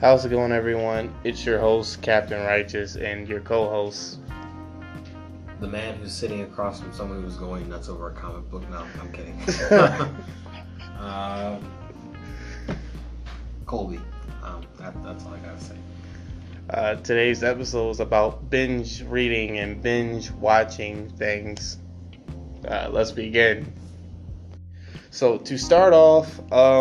How's it going, everyone? It's your host, Captain Righteous, and your co-host, the man who's sitting across from someone who's going nuts over a comic book. No, I'm kidding. Colby. That's all I gotta say. Today's episode is about binge reading and binge watching things. Let's begin. So to start off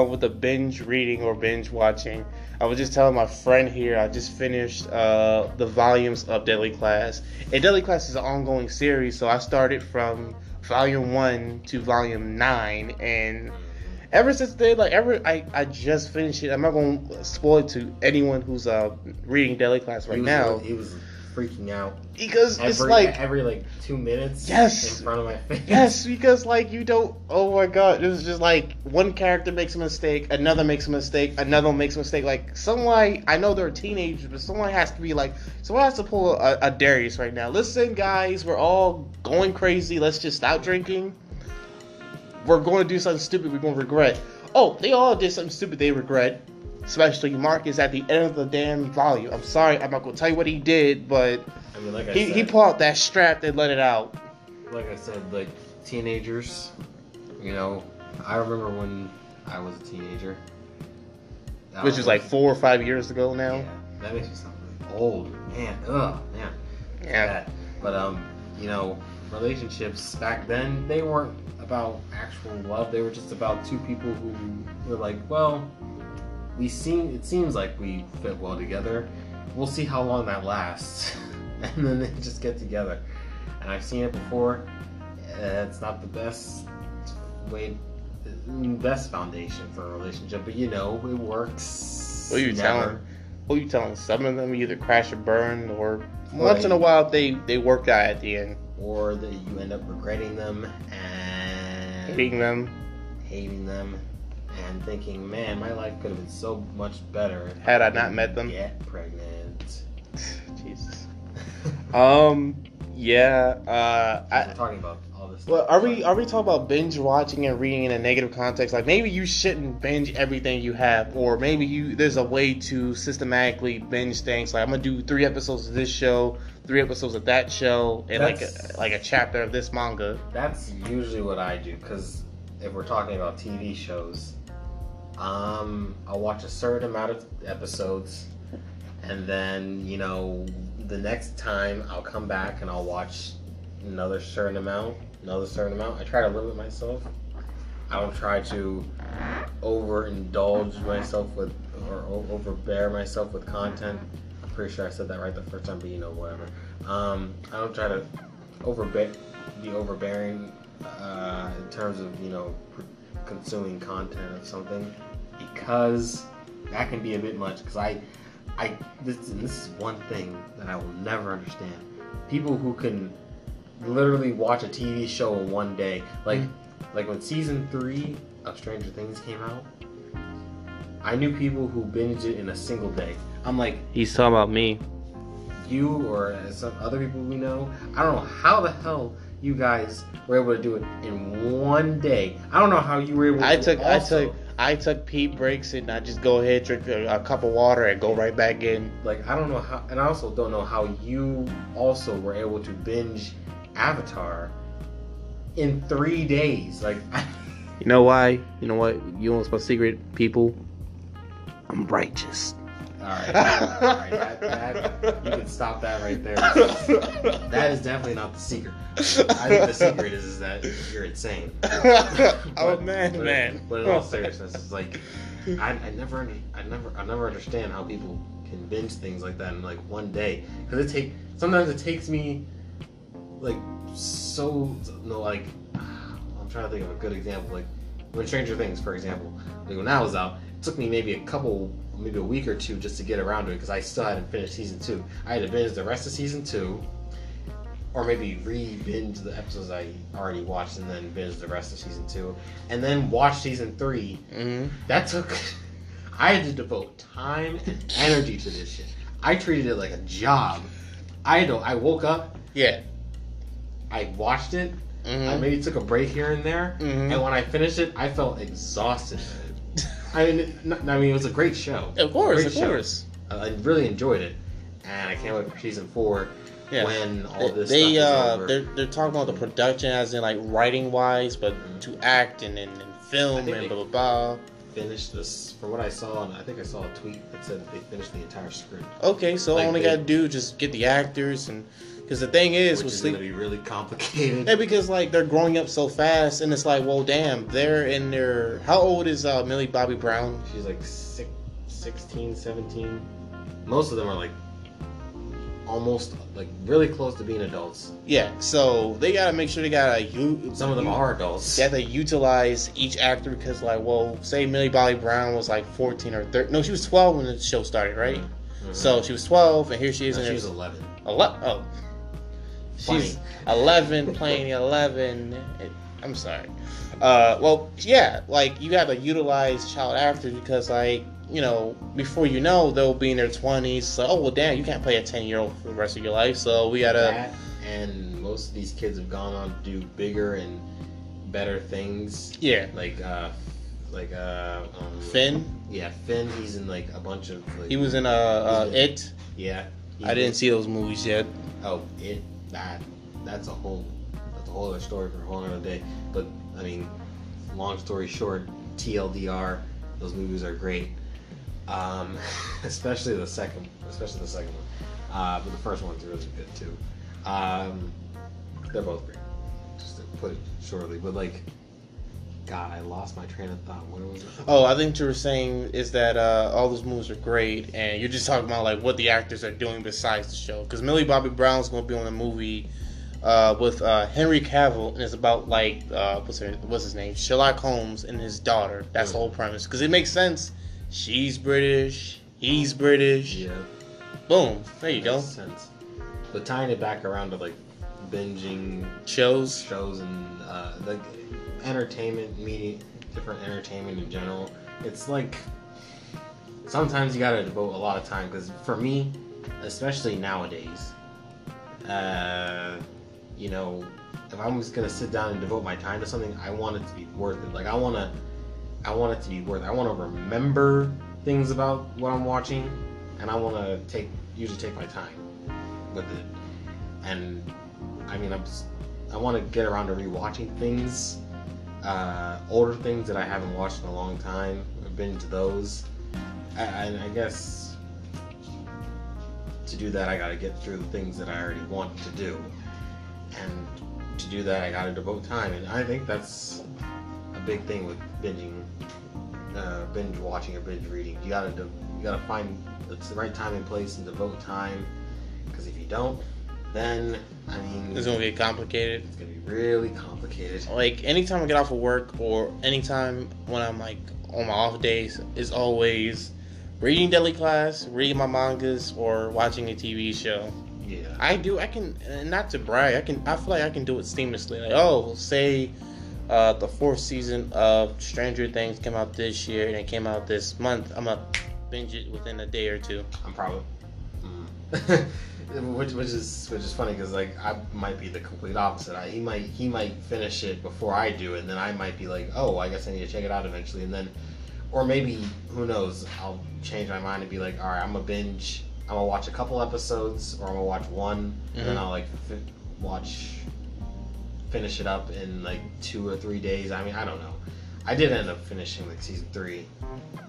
with the binge reading or binge watching, I was just telling my friend here, I just finished the volumes of Deadly Class. And Deadly Class is an ongoing series, so I started from volume 1 to volume 9. And ever since then, I just finished it. I'm not going to spoil it to anyone who's reading Deadly Class right now. He was freaking out. Because it's every 2 minutes in front of my face. Yes, because oh my god, it was just one character makes a mistake, another makes a mistake, another makes a mistake. Someone, I know they're teenagers, but someone has to pull a Darius right now. Listen guys, we're all going crazy, let's just stop drinking. We're going to do something stupid we're going to regret. Oh, they all did something stupid they regret. Especially Marcus at the end of the damn volume. I'm sorry, I'm not going to tell you what he did, but he pulled out that strap and let it out. Like I said, teenagers, I remember when I was a teenager. Which is 4 or 5 years ago now. Yeah, that makes me sound really old, man. Ugh, man. Yeah. But, relationships back then, they weren't about actual love. They were just about two people who were it seems like we fit well together. We'll see how long that lasts. And then they just get together. And I've seen it before. It's not the best foundation for a relationship, but it works. What are you telling? Some of them either crash or burn, or once in a while they work out at the end. Or that you end up regretting them and hating them. And thinking, man, my life could have been so much better had I not met them. Get pregnant. Jesus. Yeah. We're talking about all this stuff. Well, are we talking about binge watching and reading in a negative context? Maybe you shouldn't binge everything you have, or maybe there's a way to systematically binge things. I'm gonna do 3 episodes of this show, 3 episodes of that show, and a chapter of this manga. That's usually what I do, because if we're talking about TV shows. I'll watch a certain amount of episodes, and then, the next time I'll come back and I'll watch another certain amount. I try to limit myself. I don't try to overindulge myself with, or overbear myself with content. I'm pretty sure I said that right the first time, but whatever. I don't try to be overbearing, in terms of, consuming content of something, because that can be a bit much. Because this is one thing that I will never understand. People who can literally watch a TV show in one day, when season 3 of Stranger Things came out, I knew people who binged it in a single day. I'm like, he's talking about me. You or some other people we know. I don't know how the hell you guys were able to do it in one day. I don't know how you were able to I took pee breaks and I just go ahead, drink a cup of water and go right back in. I don't know how, and I also don't know how you also were able to binge Avatar in 3 days. You know why? You know what? You want my secret, people? I'm righteous. All right. That, you can stop that right there. That is definitely not the secret. I think the secret is that you're insane. But in all seriousness, it's I never understand how people can binge things like that in one day. Because sometimes it takes me I'm trying to think of a good example. When Stranger Things, for example, when that was out, it took me maybe a week or two just to get around to it, because I still hadn't finished season 2. I had to binge the rest of season 2, or maybe re-binge the episodes I already watched and then binge the rest of season 2, and then watch season 3. Mm-hmm. That took... I had to devote time and energy to this shit. I treated it like a job. I woke up. Yeah. I watched it. Mm-hmm. I maybe took a break here and there. Mm-hmm. And when I finished it, I felt exhausted. I mean, it was a great show. Of course. I really enjoyed it, and I can't wait for season 4. Yeah. When all this stuff is over. They're talking about the production, as in like writing wise, but to act and film and blah blah blah. Finished this, from what I saw, and I think I saw a tweet that said they finished the entire script. Okay, so like all they gotta do just get the actors, and because the thing is, which is gonna be really complicated. Yeah, because like they're growing up so fast, and it's like, well, damn, they're in their. How old is Millie Bobby Brown? She's like 16, 17. Most of them are like. Almost like really close to being adults. Yeah, so they gotta make sure they gotta. Some of them are adults. They have to utilize each actor because, like, well, say Millie Bobby Brown was like 14 or 13. No, she was 12 when the show started, right? Mm-hmm. So she was 12, and here she is. No, she was 11. 11. Oh, she's 11 playing 11. I'm sorry. Well, yeah, like you gotta utilize child actors because, like. You know, before you know, they'll be in their 20s. So, oh, well, damn, you can't play a 10-year-old for the rest of your life. So, we gotta. That, and most of these kids have gone on to do bigger and better things. Yeah. Like Finn? Yeah, Finn, he's in, like, a bunch of. Like, he was in It? Yeah. I didn't see those movies yet. Oh, It? That's a whole other story for a whole other day. But, I mean, long story short, TLDR, those movies are great. Especially the second one. But the first one's really good too. They're both great. Just to put it shortly, but like, God, I lost my train of thought. What was it? Oh, I think what you were saying is that all those movies are great, and you're just talking about like what the actors are doing besides the show. Because Millie Bobby Brown's gonna be on a movie with Henry Cavill, and it's about like what's his name? Sherlock Holmes and his daughter. That's the whole premise. Because it makes sense. She's British. He's British. Yeah. Boom. There you go. Makes sense. But tying it back around to like binging shows and like entertainment media, different entertainment in general. It's like sometimes you gotta devote a lot of time because for me, especially nowadays, you know, if I'm just gonna sit down and devote my time to something, I want it to be worth it. Like I want it to be worth it. I want to remember things about what I'm watching, and I want to usually take my time with it. And I mean, I want to get around to rewatching things, older things that I haven't watched in a long time. I've been to those. I guess to do that, I got to get through the things that I already want to do, and to do that, I got to devote time. And I think that's a big thing with binging. Binge watching or binge reading, you gotta find the right time and place and devote time, because if you don't, then I mean it's gonna get complicated. It's gonna be really complicated. Like anytime I get off of work or anytime when I'm like on my off days, is always reading Deadly Class, reading my mangas, or watching a TV show. Yeah, I can. Not to brag, I feel like I can do it seamlessly. Like say. The 4th season of Stranger Things came out this year, and it came out this month. I'm gonna binge it within a day or two. I'm probably, which is funny because like I might be the complete opposite. He might finish it before I do, and then I might be like, oh, I guess I need to check it out eventually, and then, or maybe who knows? I'll change my mind and be like, all right, I'm gonna binge. I'm gonna watch a couple episodes, or I'm gonna watch one, mm-hmm. and then I'll like finish it up in like 2 or 3 days. I mean, I don't know. I did end up finishing like season 3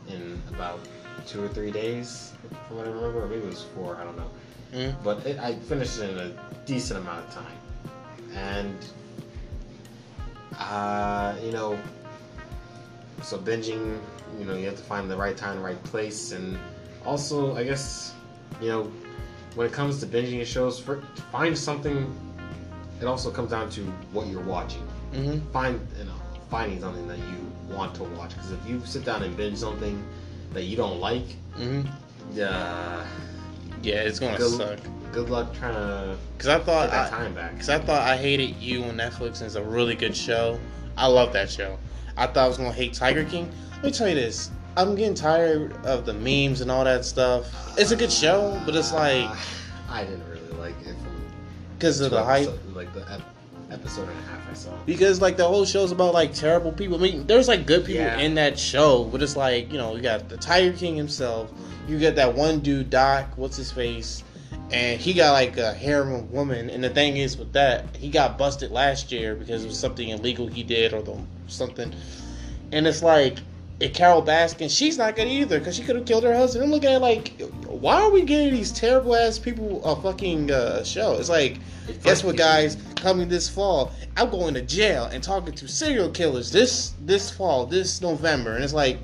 in about 2 or 3 days, from what I remember, or maybe it was 4. I don't know. Mm-hmm. But I finished it in a decent amount of time, and you know, so binging. You know, you have to find the right time, the right place, and also, I guess, you know, when it comes to binging shows, find something. It also comes down to what you're watching. Mm-hmm. Finding something that you want to watch. Because if you sit down and binge something that you don't like, it's gonna suck. Good luck trying to get that time back. Because I thought I hated You on Netflix, and it's a really good show. I love that show. I thought I was gonna hate Tiger King. Let me tell you this. I'm getting tired of the memes and all that stuff. It's a good show, but it's like I didn't really like it. Because of the hype, like the episode and a half I saw. Because, like, the whole show's about, like, terrible people. I mean, there's, like, good people in that show, but it's like, you know, you got the Tiger King himself. You got that one dude, Doc, what's his face? And he got, like, a harem woman. And the thing is with that, he got busted last year because it was something illegal he did or something. And it's like, if Carol Baskin, she's not good either because she could have killed her husband. I'm looking at, like, why are we getting these terrible-ass people a fucking show? It's like, guess what, guys? Coming this fall, I'm going to jail and talking to serial killers this fall, this November. And it's like,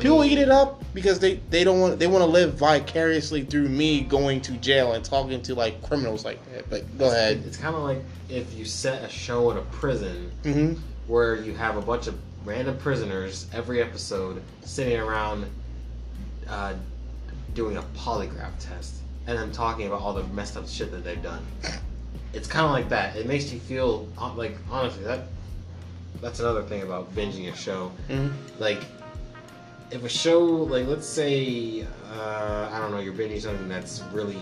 people eat it up because they want to live vicariously through me going to jail and talking to, like, criminals like that. But go ahead. It's kind of like if you set a show in a prison where you have a bunch of random prisoners every episode sitting around doing a polygraph test and then talking about all the messed up shit that they've done. It's kind of like that. It makes you feel like, honestly, that's another thing about binging a show. Mm-hmm. Like, if a show, like, let's say, I don't know, you're binging something that's really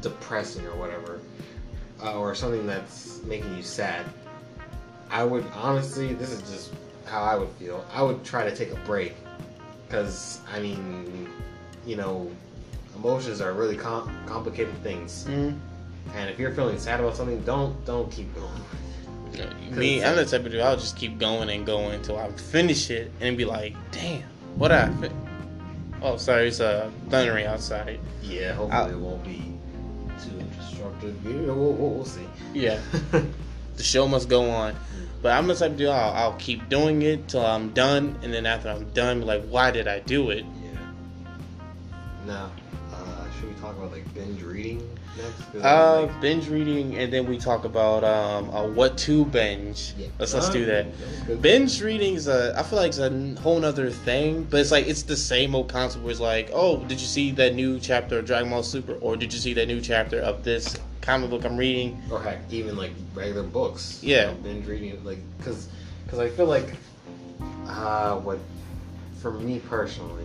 depressing or whatever, or something that's making you sad, I would, honestly, this is just how I would feel, I would try to take a break. Because, I mean, you know, emotions are really complicated things. Mm-hmm. And if you're feeling sad about something, don't keep going. Me, I'm the type of dude, I'll just keep going and going until I finish it and be like, damn, what I... Oh, sorry, it's thundering outside. Yeah, hopefully it won't be too destructive. We'll see. Yeah. The show must go on. But I'm the type of dude, I'll keep doing it till I'm done, and then after I'm done, like, why did I do it? Yeah. No. Should we talk about, like, binge reading next? Binge reading, and then we talk about what to binge. Yeah. Let's do that. Yeah. Binge reading is I feel like it's a whole other thing, but it's like, it's the same old concept where it's like, oh, did you see that new chapter of Dragon Ball Super, or did you see that new chapter of this comic book I'm reading? Or heck, even like regular books. Yeah. I've been reading, like, because I feel like, for me personally,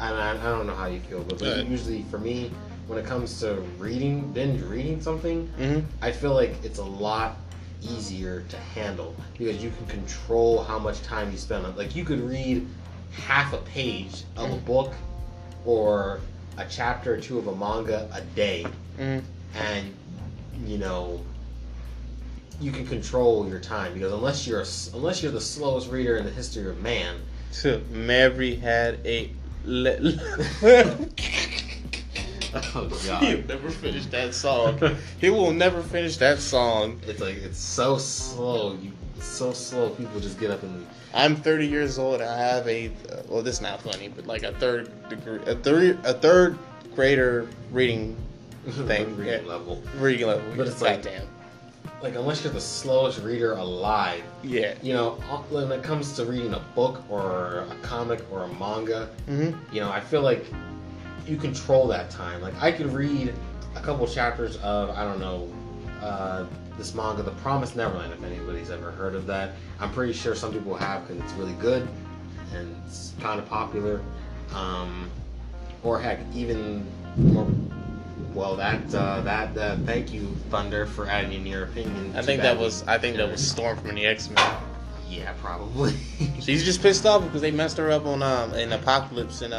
and I don't know how you feel, but usually for me, when it comes to reading, binge reading something, I feel like it's a lot easier to handle because you can control how much time you spend on. Like, you could read half a page of a book or a chapter or two of a manga a day. And, you know, you can control your time because unless you're the slowest reader in the history of man. So Mary had a. Oh God! He'll never finish that song. He will never finish that song. It's like, it's so slow. It's so slow. People just get up and leave. I'm 30 years old. I have a well, this is not funny, but like a third grader reading. Thing. Reading level. But it's like, goddamn. Like, unless you're the slowest reader alive. Yeah. You know, when it comes to reading a book or a comic or a manga, you know, I feel like you control that time. Like, I could read a couple chapters of, I don't know, this manga, The Promised Neverland, if anybody's ever heard of that. I'm pretty sure some people have because it's really good and it's kind of popular. Or heck, even more. Well, that thank you, Thunder, for adding in your opinion. I think that was Storm from the X-Men. Yeah, probably. She's just pissed off because they messed her up on in Apocalypse and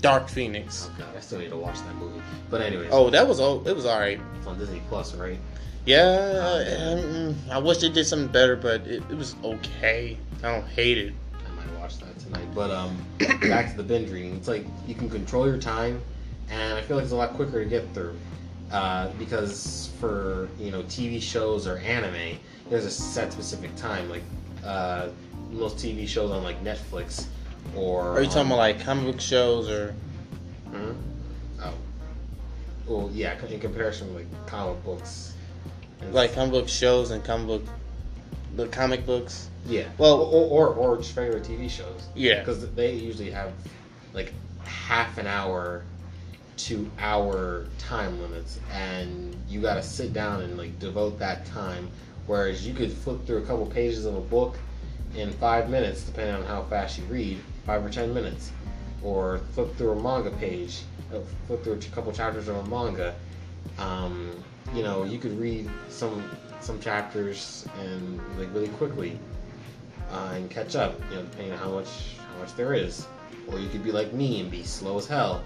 Dark Phoenix. Oh God, I still need to watch that movie. But anyways. Oh, it was alright. It's on Disney Plus, right? Yeah, I wish it did something better, but it was okay. I don't hate it. I might watch that tonight. But back to the binge reading. It's like you can control your time. And I feel like it's a lot quicker to get through because for, you know, TV shows or anime, there's a set specific time. Like most TV shows on like Netflix or. Are you talking about like comic book shows or? Hmm? Oh, well, yeah. In comparison to like comic books, like comic book shows and comic books. Yeah. Well, or just regular TV shows. Yeah. Because they usually have like half an hour. 2 hour time limits, and you gotta sit down and like devote that time, whereas you could flip through a couple pages of a book in 5 minutes, depending on how fast you read, 5 or 10 minutes, or flip through a manga page, flip through a couple chapters of a manga. You know, you could read some some chapters and like really quickly and catch up, you know, depending on how much there is. Or you could be like me and be slow as hell.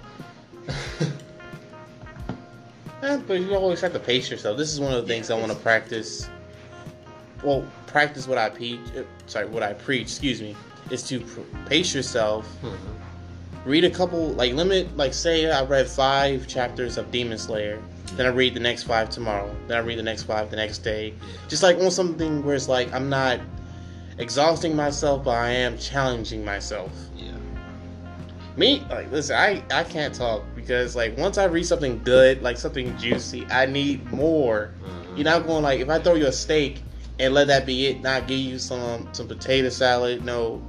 But you always have to pace yourself. This is one of the things I want to practice. Well, practice what I preach. What I preach is to pace yourself. Mm-hmm. Read a couple, say I read 5 chapters of Demon Slayer. Then I read the next 5 tomorrow. Then I read the next 5 the next day. Just like on something where it's like I'm not exhausting myself, but I am challenging myself. Yeah. Me, listen, I can't talk because, once I read something good, something juicy, I need more. Mm-hmm. You're not going, if I throw you a steak and let that be it, not give you some potato salad, no,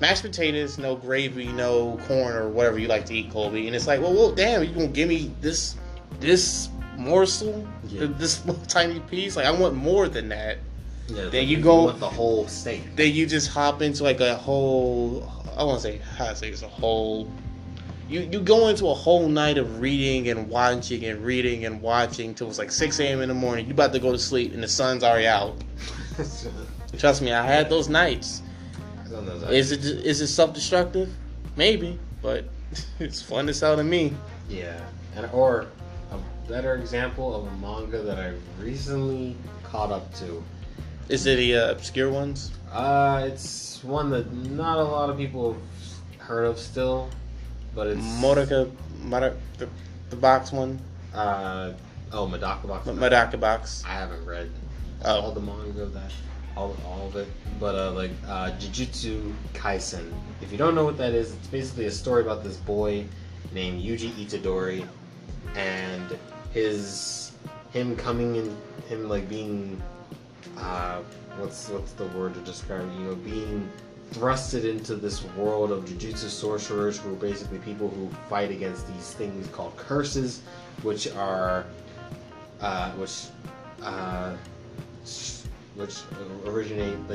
mashed potatoes, no gravy, no corn or whatever you like to eat, Colby. And it's like, well, damn, you gonna give me this morsel, this little tiny piece? I want more than that. Yeah, then you go with the whole steak. Then you just hop into a whole. You go into a whole night of reading and watching till it's 6 a.m. in the morning. You about to go to sleep and the sun's already out. Trust me, I had those nights. I don't know. Is it self-destructive? Maybe, but it's fun as hell to me. Yeah, or a better example of a manga that I recently caught up to. Is it the obscure ones? It's one that not a lot of people have heard of still, but it's the box one. Medaka Box. Medaka Box. I haven't read all the manga of that, all of it, but Jujutsu Kaisen. If you don't know what that is, it's basically a story about this boy named Yuji Itadori and him being. What's the word to describe? Being thrusted into this world of jujutsu sorcerers, who are basically people who fight against these things called curses, which originate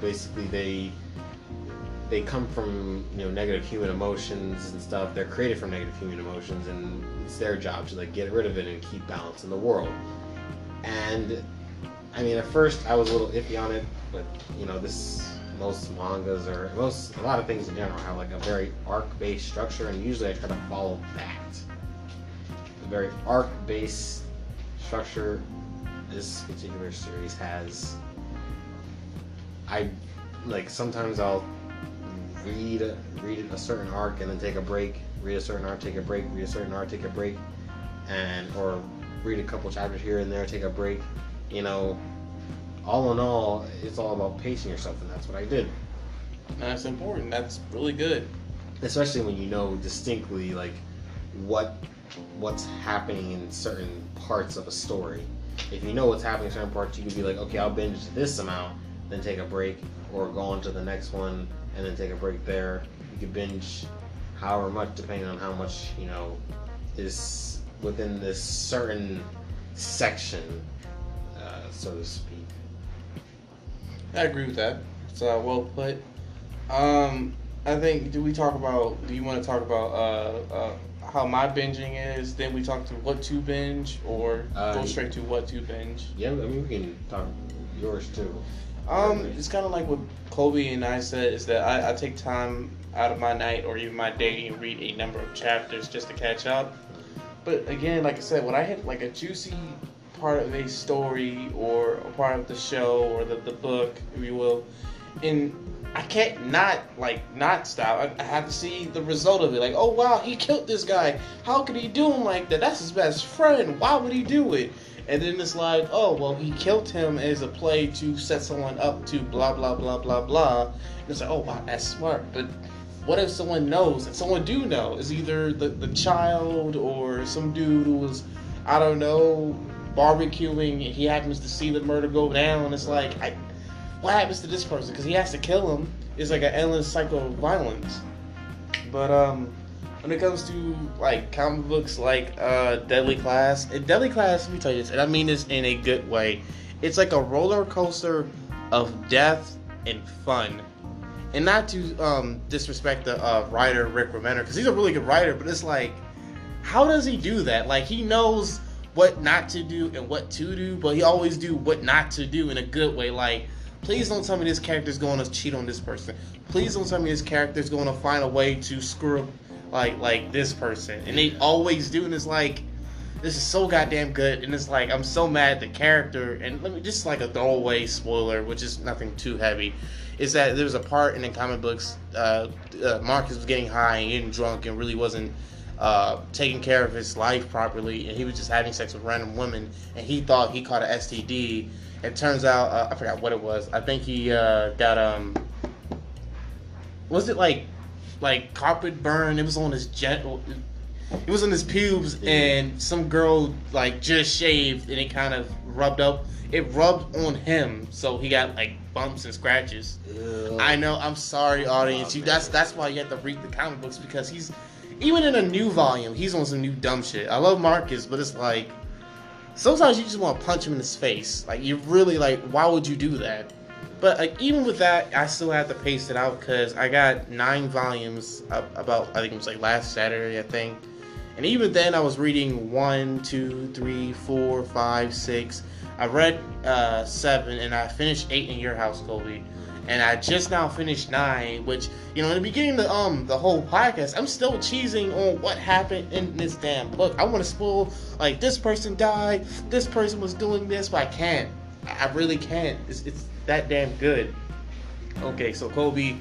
basically they come from negative human emotions and stuff. They're created from negative human emotions, and it's their job to get rid of it and keep balance in the world. And at first I was a little iffy on it, but most mangas or a lot of things in general have a very arc-based structure, and usually I try to follow that. The very arc-based structure this particular series has. Sometimes I'll read a certain arc and then take a break, read a certain arc, take a break, read a certain arc, take a break, or read a couple chapters here and there, take a break. All in all, it's all about pacing yourself, and that's what I did. That's important. That's really good. Especially when you know distinctly, what's happening in certain parts of a story. If you know what's happening in certain parts, you can be okay, I'll binge this amount, then take a break, or go on to the next one, and then take a break there. You can binge however much, depending on how much, is within this certain section, so to speak. I agree with that. It's well put. I think. Do you want to talk about how my binging is? Then we talk to what to binge, or go straight to what to binge. Yeah, we can talk yours too. It's kind of like what Colby and I said, is that I take time out of my night or even my day and read a number of chapters just to catch up. But again, like I said, when I hit a juicy part of a story or a part of the show or the book, if you will, and I can't not stop. I have to see the result of it. Oh wow, he killed this guy. How could he do him like that? That's his best friend. Why would he do it? And then it's he killed him as a play to set someone up to blah blah blah blah blah. And it's oh wow, that's smart. But what if someone knows? And someone do know? It's either the child or some dude who was, I don't know, barbecuing, and he happens to see the murder go down. It's what happens to this person? Because he has to kill him. It's an endless cycle of violence. But when it comes to comic books, Deadly Class, let me tell you this, and I mean this in a good way. It's a roller coaster of death and fun. And not to disrespect the writer Rick Remender, because he's a really good writer. But it's how does he do that? He knows what not to do and what to do, but he always do what not to do in a good way. Like, please don't tell me this character's going to cheat on this person. Please don't tell me this character's going to find a way to screw up like this person. And they always do, and it's like, this is so goddamn good, and it's like, I'm so mad the character, and let me just like a throwaway spoiler, which is nothing too heavy, is that there's a part in the comic books, Marcus was getting high and getting drunk and really wasn't taking care of his life properly, and he was just having sex with random women, and he thought he caught an STD. It turns out, I forgot what it was. I think he got was it like carpet burn? It was on his It was in his pubes, and some girl like just shaved, and it kind of rubbed up. It rubbed on him, so he got like bumps and scratches. Ew. I know. I'm sorry, audience. That's why you have to read the comic books, because he's even in a new volume. He's on some new dumb shit. I love Marcus, but it's like sometimes you just want to punch him in his face. Like, you really like, why would you do that? But like, even with that, I still have to pace it out because I got 9 volumes about, I think it was like last Saturday, I think. And even then, I was reading 1, 2, 3, 4, 5, 6. I read 7, and I finished 8 in your house, Colby. And I just now finished 9, which, you know, in the beginning of the whole podcast, I'm still cheesing on what happened in this damn book. I want to spoil, like, this person died, this person was doing this, but I can't. I really can't. It's that damn good. Okay, so Colby,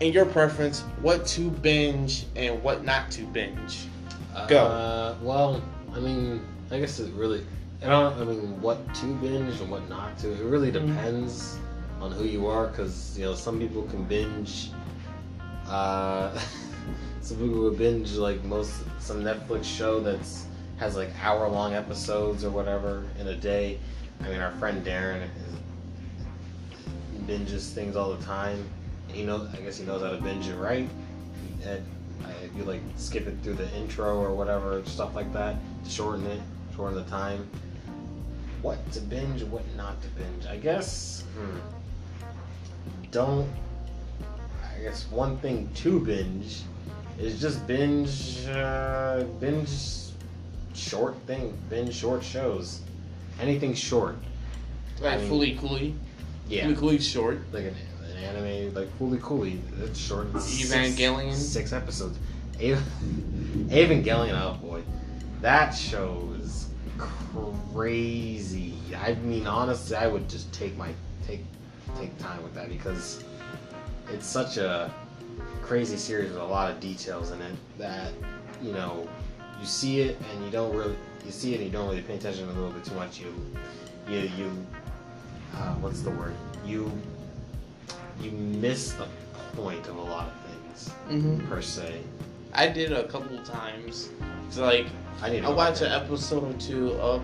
in your preference, what to binge and what not to binge? Go. Well, I mean, I guess it really, what to binge and what not to, it really depends on who you are, because, you know, some people can binge, some people would binge, like, some Netflix show has, like, hour-long episodes or whatever in a day. I mean, our friend Darren binges things all the time. I guess he knows how to binge it, right? You like skip it through the intro or whatever, stuff like that, to shorten the time. What to binge, what not to binge? I guess, I guess one thing to binge is just binge short shows. Anything short. Like Fooly Cooly? Yeah. Fooly Cooly's short. Like an anime, like Fooly Cooly, that's short. Evangelion? 6 episodes. Evangelion, oh boy. That show is crazy. I mean, honestly, I would just take time with that, because it's such a crazy series with a lot of details in it that, you know, you see it and you don't really pay attention a little bit too much. You miss the point of a lot of things, per se. I did a couple times. So, like, I watch an episode or two of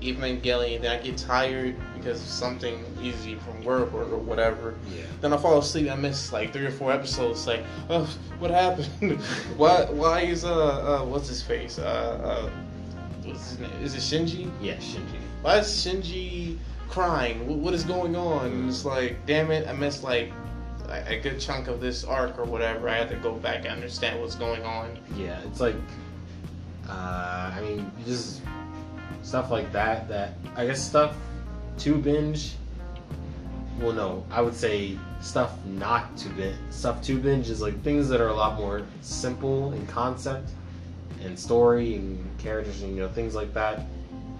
Evangelion, then I get tired because of something easy from work or whatever. Yeah. Then I fall asleep. I miss like 3 or 4 episodes. Like, oh, what happened? Why is what's his face? What's his name? Is it Shinji? Yeah, Shinji. Why is Shinji crying? What is going on? And it's like, damn it, I missed like a good chunk of this arc or whatever. I had to go back and understand what's going on. Yeah, it's like, I mean, just stuff like that. That I guess stuff to binge. Well, no, I would say stuff not to binge. Stuff to binge is like things that are a lot more simple in concept and story and characters and, you know, things like that.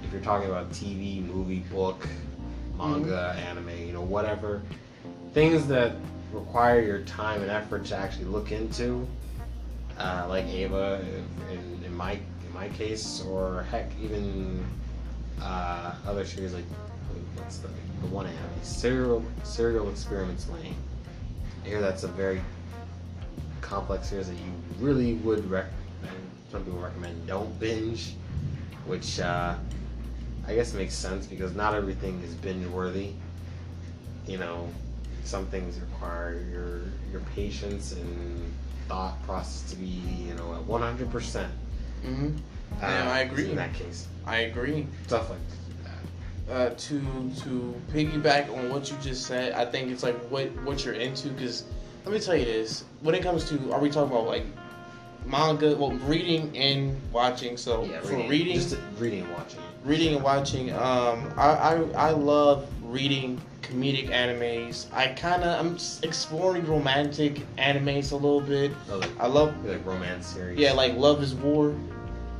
If you're talking about TV, movie, book, manga, anime, you know, whatever. Things that require your time and effort to actually look into, like Ava in my case, or heck, even other series like, what's the one anime? Serial Experiments Lane. I hear that's a very complex series that you really would recommend. Some people recommend don't binge, which I guess makes sense, because not everything is binge worthy. You know, some things require your patience and thought process to be, you know, at 100%. I agree. In that case, I agree. Stuff like that. To piggyback on what you just said, I think it's like what you're into. Because let me tell you this: when it comes to, are we talking about like manga, well, reading and watching. So yeah, reading, just reading and watching. Reading and watching. I love reading comedic animes. I'm exploring romantic animes a little bit. Oh, like, I love like romance series. Yeah, like Love is War.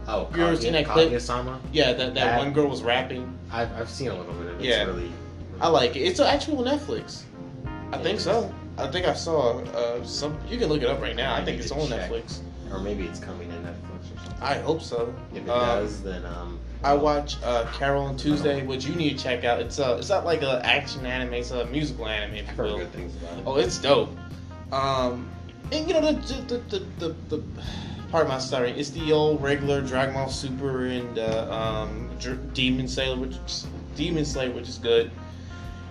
Oh, you ever seen that clip? Kaguya-sama? Yeah, that one girl was rapping. I've seen a little bit of it. Yeah. It's really, really I like it. It's actually on Netflix. I think so. I think I saw some. You can look it up right now. I think it's on Netflix. Or maybe it's coming to Netflix or something. I hope so. If it does, then I watch Carol on Tuesday, which you need to check out. It's not like an action anime. It's a musical anime. If I've heard good things about it. Oh, it's dope. And you know the part of my story. It's the old regular Dragon Ball Super and Demon Slayer, which is good.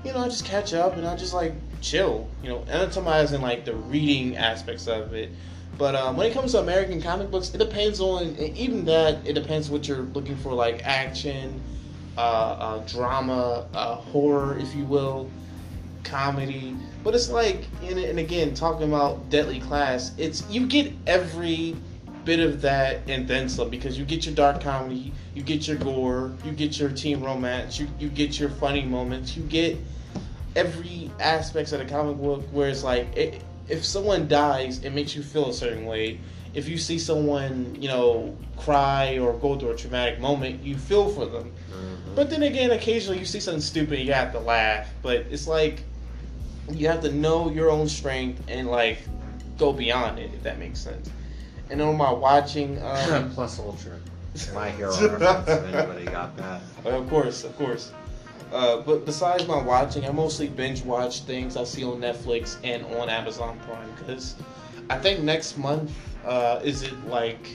You know, I just catch up and I just like chill. You know, anatomizing like the reading aspects of it. But when it comes to American comic books, it depends on, even that, it depends what you're looking for, like action, drama, horror, if you will, comedy. But it's like, and again, talking about Deadly Class, it's, you get every bit of that and then some, because you get your dark comedy, you get your gore, you get your teen romance, you get your funny moments, you get every aspect of the comic book where it's like, if someone dies, it makes you feel a certain way. If you see someone, you know, cry or go through a traumatic moment, you feel for them. Mm-hmm. But then again, occasionally you see something stupid and you have to laugh. But it's like, you have to know your own strength and, like, go beyond it, if that makes sense. And on my watching... Plus Ultra. My Hero reference, if anybody got that. Of course. But besides my watching, I mostly binge watch things I see on Netflix and on Amazon Prime, because I think next month, is it like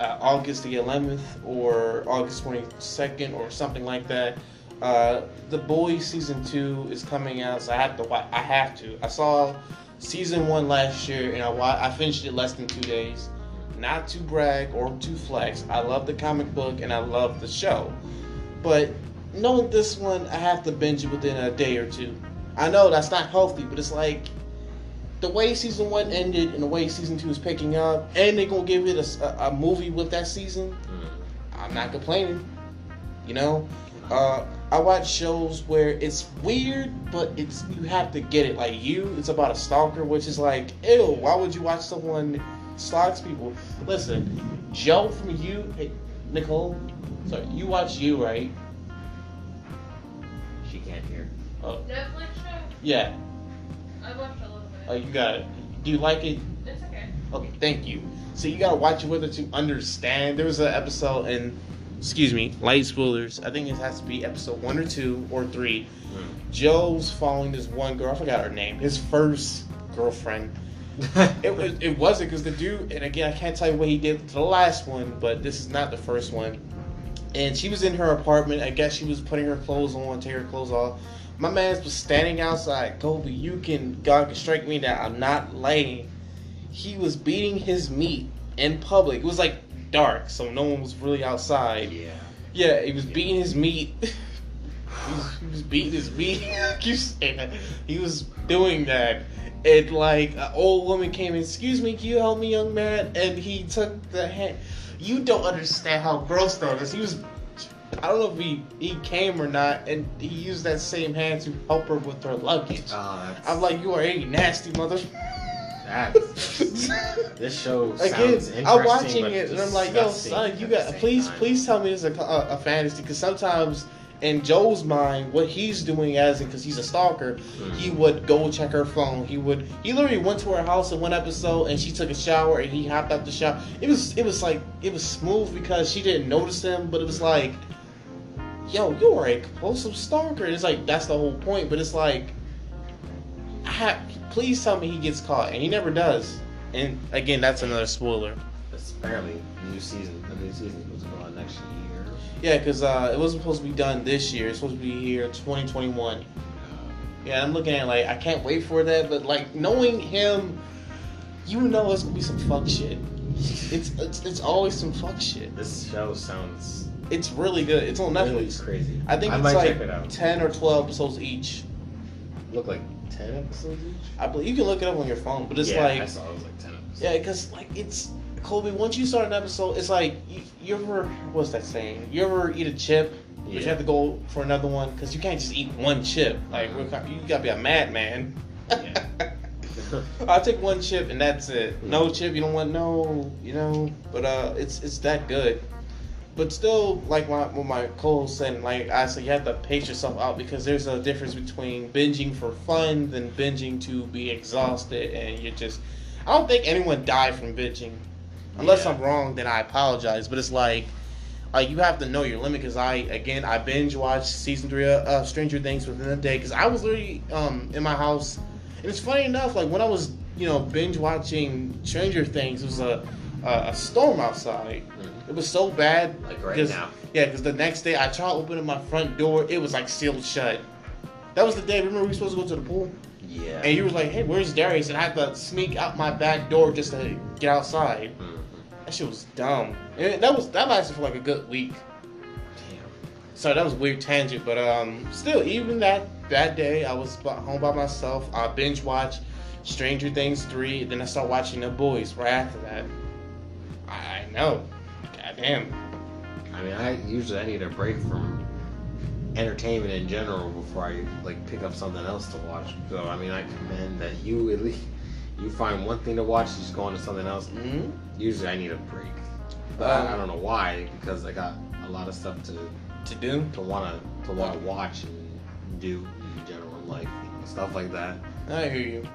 August the 11th or August 22nd or something like that? The Boys season 2 is coming out, so I have to watch. I saw season 1 last year and I finished it less than 2 days. Not to brag or to flex. I love the comic book and I love the show, but knowing this one, I have to binge it within a day or two. I know that's not healthy, but it's like the way season 1 ended and the way season 2 is picking up, and they're gonna give it a movie with that season. I'm not complaining, you know. I watch shows where it's weird, but it's, you have to get it. Like You, it's about a stalker, which is like, ew, why would you watch someone stalks people? Listen, Joe from You, hey, Nicole, sorry, you watch You, right? Oh. Netflix show? Yeah. I watched a little bit. Oh, you got it. Do you like it? It's okay. Okay, thank you. So you gotta watch it with her to understand. There was an episode in, light spoilers. I think it has to be episode 1 or 2 or 3. Joe's following this one girl. I forgot her name. His first girlfriend. It wasn't, because the dude, and again, I can't tell you what he did to the last one, but this is not the first one. And she was in her apartment. I guess she was putting her clothes on, taking her clothes off. My man was standing outside. Colby, God can strike me down. I'm not lying. He was beating his meat in public. It was like dark, so no one was really outside. Yeah, he was beating his meat. he was beating his meat. He was doing that. And like an old woman came in. Excuse me, can you help me, young man? And he took the hand. You don't understand how gross that is. He was. I don't know if he came or not, and he used that same hand to help her with her luggage. I'm like, you are a nasty mother. This show sounds interesting. I'm watching it, and I'm like, yo, son, you got please tell me this is a fantasy, because sometimes in Joe's mind, what he's doing because he's a stalker, he would go check her phone. He literally went to her house in one episode, and she took a shower, and he hopped out the shower. It was smooth because she didn't notice him, but it was like, yo, you are a compulsive stalker. And it's like, that's the whole point. But it's like, please tell me he gets caught. And he never does. And again, that's another spoiler. It's apparently the new season was going on next year. Yeah, because it wasn't supposed to be done this year. It's supposed to be here 2021. Yeah, I'm looking at it like, I can't wait for that. But like, knowing him, you know it's going to be some fuck shit. It's always some fuck shit. This show sounds... It's really good. It's on Netflix. It's crazy. I think it's like 10 or 12 episodes each. Look like 10 episodes each? I believe you can look it up on your phone, but it's like... Yeah, I saw it was like 10 episodes. Yeah, because like, it's... Colby, once you start an episode, it's like, you ever, what's that saying? You ever eat a chip, but you have to go for another one? Because you can't just eat one chip. Like, you got to be a madman. Yeah. I'll take one chip and that's it. No chip, you don't want no, you know. But it's that good. But still, like what my co-host said, like I said, you have to pace yourself out because there's a difference between binging for fun than binging to be exhausted and you're just. I don't think anyone died from binging. Unless I'm wrong, then I apologize. But it's like you have to know your limit. Because I binge watched season 3 of Stranger Things within a day. Because I was literally in my house. And it's funny enough, like when I was, binge watching Stranger Things, it was a storm outside. It was so bad. Like right now. Yeah, because the next day I tried opening my front door, it was like sealed shut. That was the day. Remember we were supposed to go to the pool? Yeah. And you were like, "Hey, where's Darius?" And I had to sneak out my back door just to get outside. Mm-hmm. That shit was dumb. And that lasted for like a good week. Damn. So that was a weird tangent, but still, even that day I was home by myself. I binge watched Stranger Things 3. Then I started watching The Boys right after that. I know. Goddamn. I mean, I need a break from entertainment in general before I pick up something else to watch. So I mean, I commend that you at least you find one thing to watch, just go on to something else. Mm-hmm. Usually, I need a break, but I don't know why, because I got a lot of stuff to do, to want to watch and do in general, stuff like that. I hear you.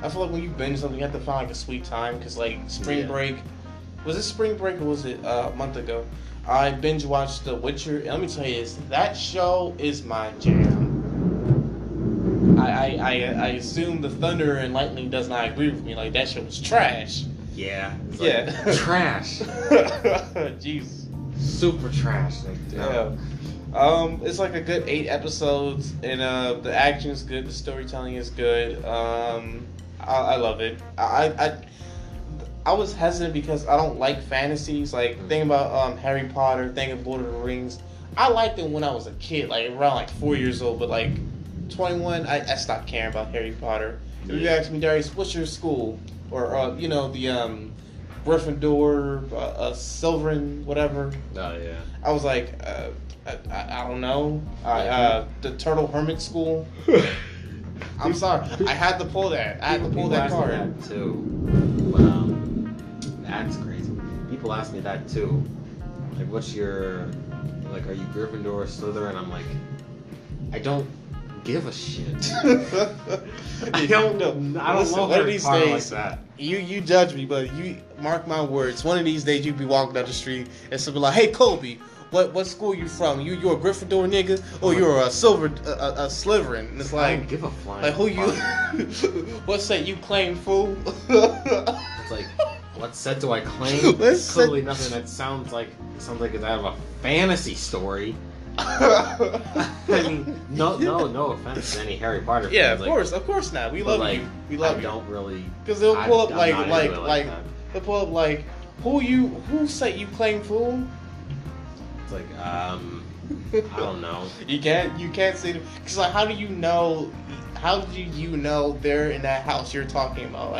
I feel like when you binge something, you have to find a sweet time, because spring break. Was it spring break or was it a month ago? I binge watched The Witcher, and let me tell you this, that show is my jam. I assume the thunder and lightning does not agree with me. That show was trash. Yeah. Trash. Jeez. Super trash. Yeah. It's a good 8 episodes, and the action is good, the storytelling is good. I love it. I was hesitant because I don't like fantasies. Think about Harry Potter, think of Lord of the Rings. I liked them when I was a kid, around 4 years old. But 21, I stopped caring about Harry Potter. Yeah. If you ask me, Darius, what's your school? Or the Gryffindor, Slytherin, whatever. Oh yeah. I was I don't know. The Turtle Hermit School. I'm sorry. I had to pull that. I had to pull that card. That too. That's crazy. People ask me that too. What's your... are you Gryffindor or Slytherin? I'm I don't give a shit. I don't know one of these days, that. You judge me, but you mark my words. One of these days, you'd be walking down the street and somebody hey, Kobe, what school you from? You're a Gryffindor nigga? Or you're a Slytherin? And it's I don't give a flying. Who you... What's that you claim, fool? It's what set do I claim? Clearly nothing that sounds like it's out of a fantasy story. I mean, no offense to any Harry Potter fans. Yeah, of course not. We love you. We love you. I don't really. Because they'll pull up they'll pull up who say you claim fool? It's I don't know. You can't say them. Because how do you know? How do you know they're in that house you're talking about?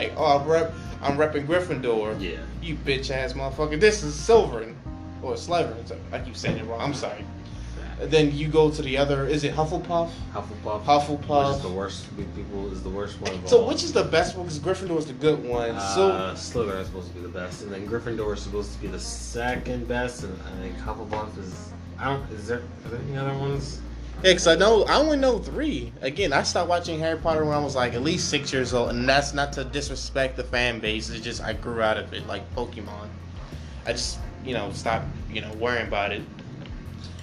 I'm repping Gryffindor. Yeah. You bitch ass motherfucker. This is Slytherin. Or Slytherin. You said it wrong. I'm sorry. Yeah. Then you go to the other. Is it Hufflepuff? Hufflepuff. Which is the worst. People is the worst one of all. So which is the best one? Because Gryffindor is the good one. Slytherin is supposed to be the best, and then Gryffindor is supposed to be the second best, and I think Hufflepuff is. Is there any other ones? Yeah, because I only know 3. Again, I stopped watching Harry Potter when I was at least 6 years old, and that's not to disrespect the fan base. It's just I grew out of it, like Pokemon. I just, stopped, worrying about it.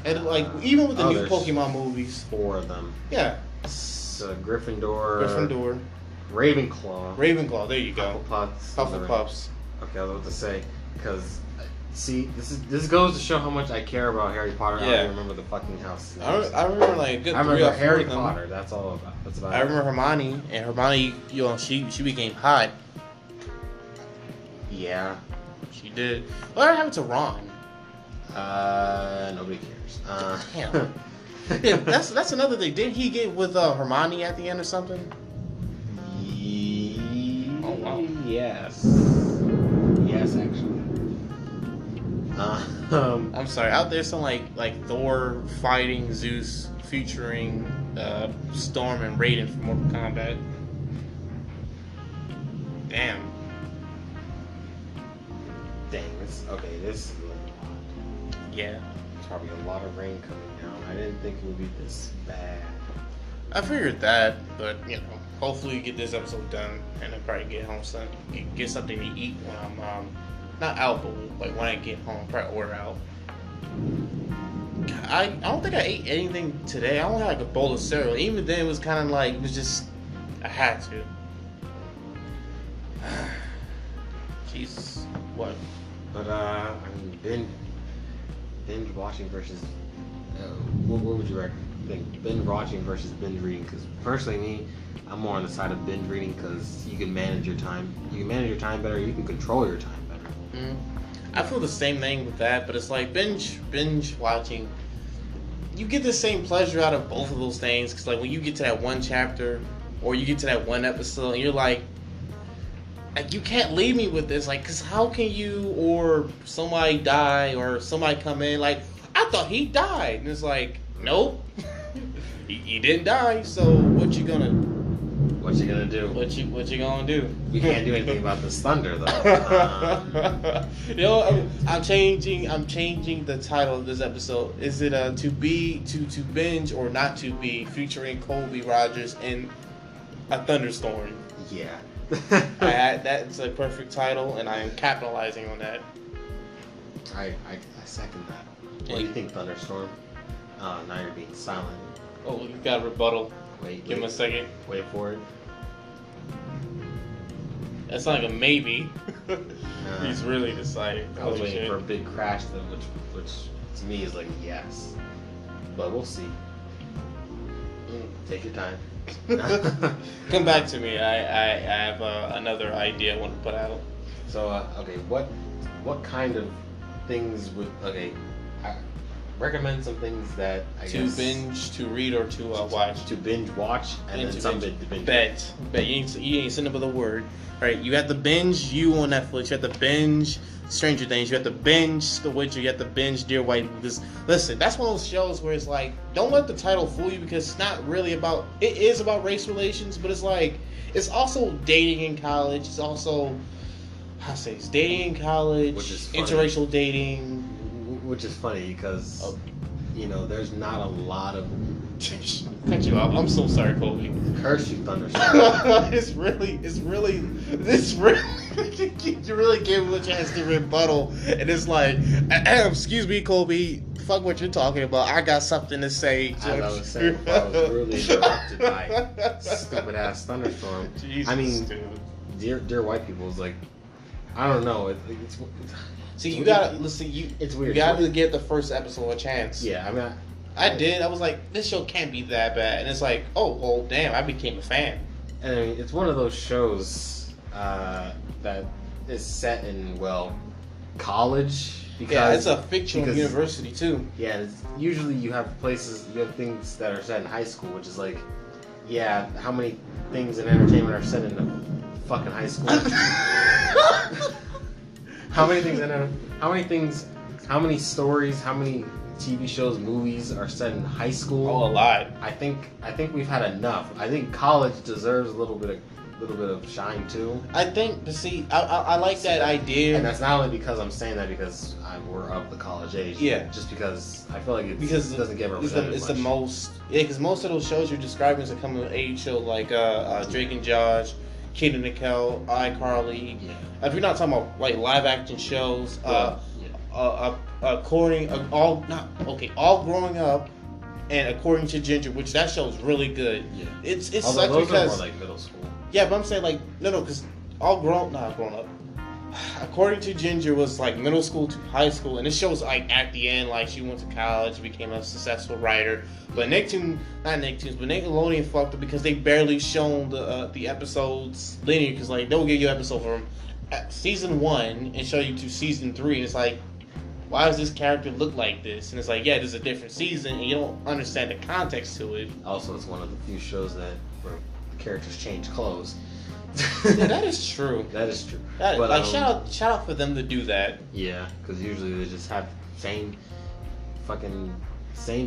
And even with the new Pokemon movies, 4 of them. Yeah. So Gryffindor, Ravenclaw. There you go. Hufflepuffs. Okay, I was about to say because. See, this goes to show how much I care about Harry Potter. Yeah. I don't remember the fucking house. I remember a good. I remember Harry Potter. That's all about. That's about. I remember Hermione, and Hermione, she became hot. Yeah, she did. What happened to Ron? Nobody cares. Damn. Yeah, that's another thing. Didn't he get with Hermione at the end or something? Oh wow. Yes. Yes, actually. I'm sorry. Out there, some like Thor fighting Zeus, featuring Storm and Raiden from Mortal Kombat. Dang. This is a lot. Yeah. There's probably a lot of rain coming down. I didn't think it would be this bad. I figured that, but hopefully you get this episode done, and I'll probably get home get something to eat when I'm not out, but when I get home, probably order out. I don't think I ate anything today. I only had a bowl of cereal. Even then, it was kind of it was just I had to. Jesus, what? But binge watching versus what would you recommend? Binge watching versus binge reading, because personally me, I'm more on the side of binge reading because you can manage your time. You can manage your time better. You can control your time better. I feel the same thing with that, but it's binge watching. You get the same pleasure out of both of those things because when you get to that one chapter or you get to that one episode, and you're like you can't leave me with this, because how can you or somebody die or somebody come in I thought he died, and it's nope. You didn't die, so what you gonna do? What you gonna do? You can't do anything about this thunder, though. I'm changing the title of this episode. Is it to binge or not to be, featuring Colby Rogers in a thunderstorm? Yeah, that's a perfect title, and I am capitalizing on that. I second that. What do you think, thunderstorm? Now you're being silent. Oh, you got a rebuttal. Wait. Give him a second. Wait for it. That's not like a maybe. He's really decided. I was waiting for a big crash, though, which to me is yes. But we'll see. Take your time. Come back to me. I have another idea I want to put out. So, what kind of things would... recommend some things that I guess binge, to read, or to watch. To binge watch, and then some to binge. Bet you ain't seen another word. All right, you have to binge You on Netflix. You have to binge Stranger Things. You have to binge The Witcher. You have to binge Dear White. Because listen, that's one of those shows where it's don't let the title fool you, because it's not really about. It is about race relations, but it's it's also dating in college. It's also it's dating in college, interracial dating. Which is funny because, there's not a lot of... Cut you off. I'm so sorry, Colby. Curse you, Thunderstorm. You really gave him a chance to rebuttal. And it's excuse me, Colby. Fuck what you're talking about. I got something to say. As I was saying before, I was really interrupted by stupid-ass Thunderstorm. Jesus, dude. Dear white people is I don't know. It's see, you gotta listen. It's weird. You gotta give the first episode a chance. Yeah, I did. I was this show can't be that bad, and it's oh, damn! I became a fan. And it's one of those shows that is set in college. Because, yeah, it's a fictional university too. Yeah, usually you have things that are set in high school, which is how many things in entertainment are set in the fucking high school? How many stories? How many TV shows, movies are set in high school? Oh, a lot. I think we've had enough. I think college deserves a little bit of shine too. I like that idea, and that's not only because I'm saying that because we're of the college age. Yeah. Just because I feel it doesn't get represented. It's much. The most. Yeah, because most of those shows you're describing is a coming of age show Drake and Josh, Kid and Nicole, iCarly. Yeah. If you're not talking about live action shows, all growing up, and According to Ginger, which that show's really good. Yeah. It's such because more middle school. Yeah, but I'm saying because grown up. According to Ginger was middle school to high school, and it shows at the end she went to college, became a successful writer. But Nickelodeon fucked up because they barely shown the episodes linear because they'll give you an episode from season 1 and show you to season 3, and it's why does this character look like this? And it's there's a different season, and you don't understand the context to it. Also, it's one of the few shows where the characters change clothes. Yeah, that is true. That is true. That, but, like, shout out for them to do that. Yeah, because usually they just have same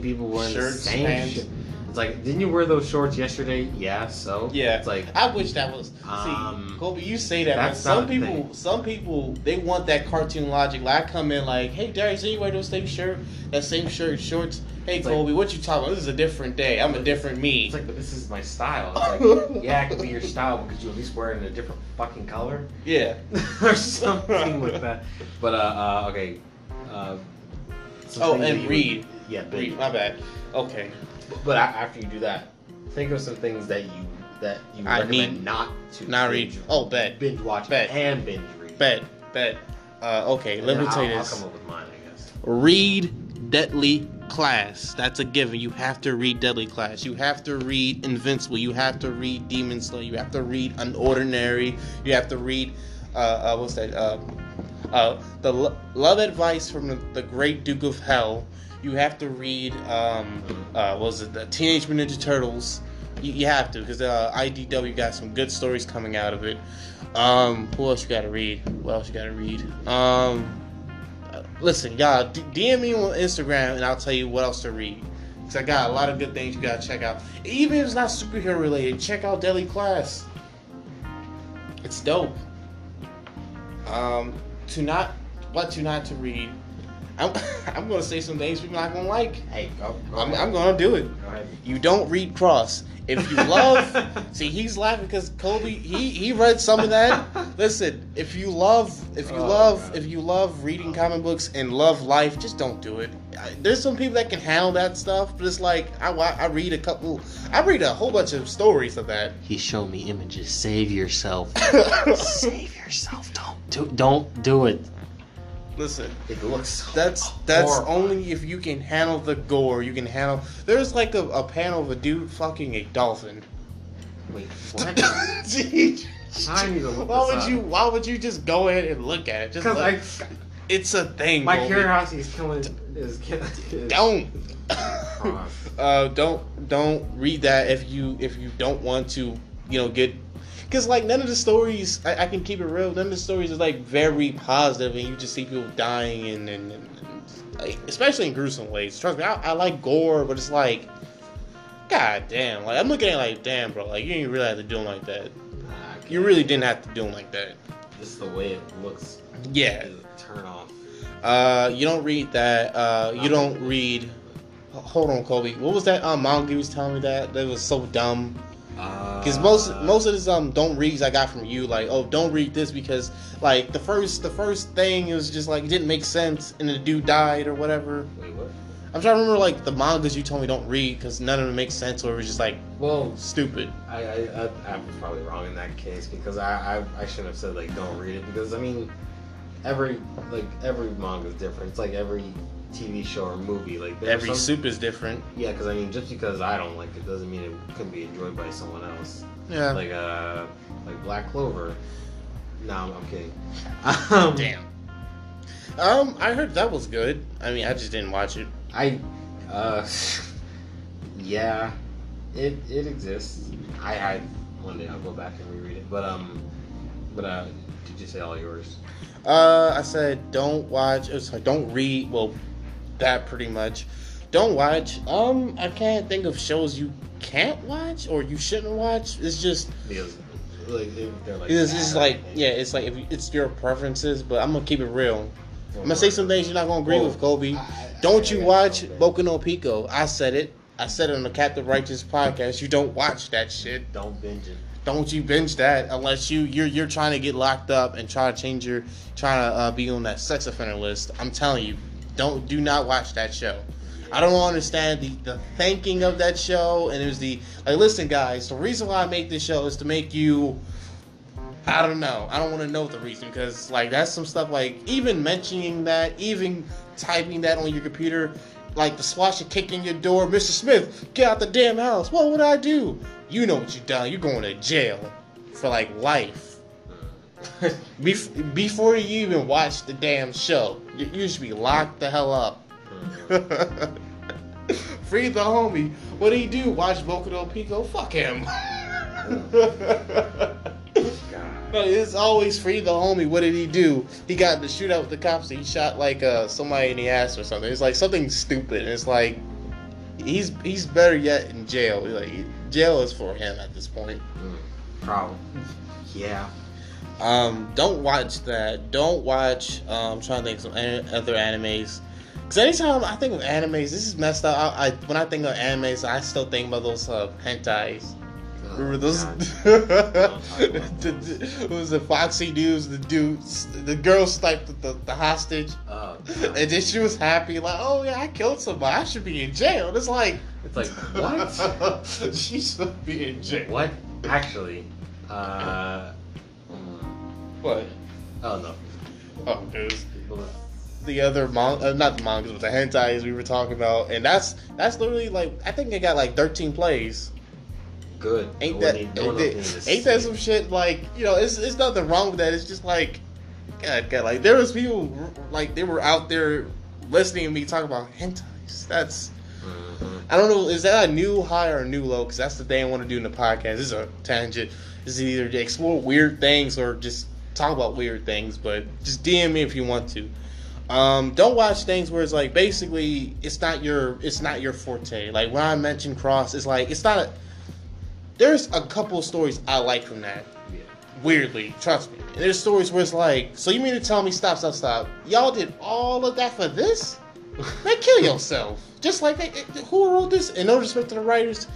people wearing shirts, the same shit. It's like, didn't you wear those shorts yesterday? Yeah, so yeah. It's like, I wish that was. See, Colby, you say that, but some people they want that cartoon logic. Like, I come in like, hey, Derek, so you wear those same shirt, that same shirt, shorts. Hey, it's Colby, like, what you talking about? This is a different day. I'm a different me. It's like, but this is my style. It's like, yeah, it could be your style because you at least wear it in a different fucking color. Yeah, or something like that. But okay. Read. Yeah, read. My bad. Okay. But after you do that, think of some things that you I recommend need not to not binge, read. Oh, bet. Binge watch and binge read. Bet. Okay, and let me tell you this. I'll come up with mine, I guess. Read Deadly Class. That's a given. You have to read Deadly Class. You have to read Invincible. You have to read Demon Slayer. You have to read Unordinary. You have to read what's that? The Love Advice from the Great Duke of Hell. You have to read, the Teenage Mutant Ninja Turtles. You have to, because IDW got some good stories coming out of it. What else you gotta read? Listen, y'all, DM me on Instagram, and I'll tell you what else to read. Because I got a lot of good things you gotta check out. Even if it's not superhero related, check out Deadly Class. It's dope. To read. I'm going to say some things people are not going to like. Hey, go I'm going to do it. Go ahead. You don't read Cross. If you love... See, he's laughing because Colby, he read some of that. Listen, if you love reading comic books and love life, just don't do it. There's some people that can handle that stuff, but it's like, I read a whole bunch of stories of that. He showed me images. Save yourself. Save yourself. Don't do it. Listen, it looks so that's horrifying. Only if you can handle the gore. You can handle. There's like a panel of a dude fucking a dolphin. Wait, what? I need to look Why would you just go ahead and look at it? Just look. It's a thing. My curiosity is killing. Don't. Don't read that if you don't want to. You know, get. Because, like, none of the stories, I can keep it real, none of the stories is, like, very positive, and you just see people dying, and like, especially in gruesome ways. Trust me, I like gore, but it's like, god damn. Like, I'm looking at it like, damn, bro, like, you didn't really have to do them like that. You really didn't have to do them like that. Just the way it looks. Yeah. Turn off. You don't read that. You don't read... Hold on, Colby. What was that manga you was telling me that? That was so dumb. Because most of this don't reads I got from you, like, oh, don't read this because, like, the first thing is just like it didn't make sense and the dude died or whatever. Wait, what? I'm trying to remember, like, the mangas you told me don't read because none of them make sense or it was just like, well, stupid. I'm probably wrong in that case because I shouldn't have said, like, don't read it because, I mean, every manga is different. It's like every TV show or movie, like every soup is different. Yeah, because I mean, just because I don't like it doesn't mean it couldn't be enjoyed by someone else. Yeah, like Black Clover. No, I'm kidding. Damn. I heard that was good. I mean, I just didn't watch it. Yeah, it exists. I one day I'll go back and reread it. But did you say all yours? I said don't read. Well. That pretty much. Don't watch. I can't think of shows you can't watch or you shouldn't watch. It's just it's your preferences. But I'm gonna keep it real. I'm gonna say some things you're not gonna agree with, Colby. Don't watch Boku no Pico. I said it. I said it on the Captain Righteous podcast. You don't watch that shit. Don't binge it. Don't you binge that unless you're trying to get locked up and be on that sex offender list. I'm telling you. Do not watch that show. I don't understand the thinking of that show, and it was listen, guys, the reason why I make this show is to make you, I don't know. I don't want to know the reason, because, like, that's some stuff, like, even mentioning that, even typing that on your computer, like, the swasher kicking your door, Mr. Smith, get out the damn house, what would I do? You know what you done, you're going to jail for, like, life. Before you even watch the damn show, you should be locked the hell up. Free the homie. What do you do? Watch Boku no Pico? Fuck him. But it's always free the homie. What did he do? He got in the shootout with the cops and he shot like somebody in the ass or something. It's like something stupid. And it's like he's better yet in jail. Like jail is for him at this point. Probably. Yeah. Don't watch that. Don't watch. I'm trying to think of some other animes. Cause anytime I think of animes, this is messed up. When I think of animes, I still think about those hentais. Remember those? It was the foxy dudes, the dudes, the girl sniped the hostage, and then she was happy like, oh yeah, I killed somebody, I should be in jail. And it's like what? She should be in jail. What? Actually, what? Oh no. Oh, it was the other not the mangas, but the hentais we were talking about, and that's literally like I think it got like 13 plays. Good. Ain't that some shit? Like, you know, it's nothing wrong with that. It's just like, God, like there was people like they were out there listening to me talking about hentais. That's I don't know. Is that a new high or a new low? Because that's the thing I want to do in the podcast. This is a tangent. This is either to explore weird things or just talk about weird things. But just DM me if you want to. Don't watch things where it's like basically it's not your forte. Like when I mentioned Cross, it's like it's not a. There's a couple of stories I like from that. Yeah. Weirdly, trust me. And there's stories where it's like, so you mean to tell me, stop. Y'all did all of that for this? Man, kill yourself. Just like, who wrote this? And no respect to the writers,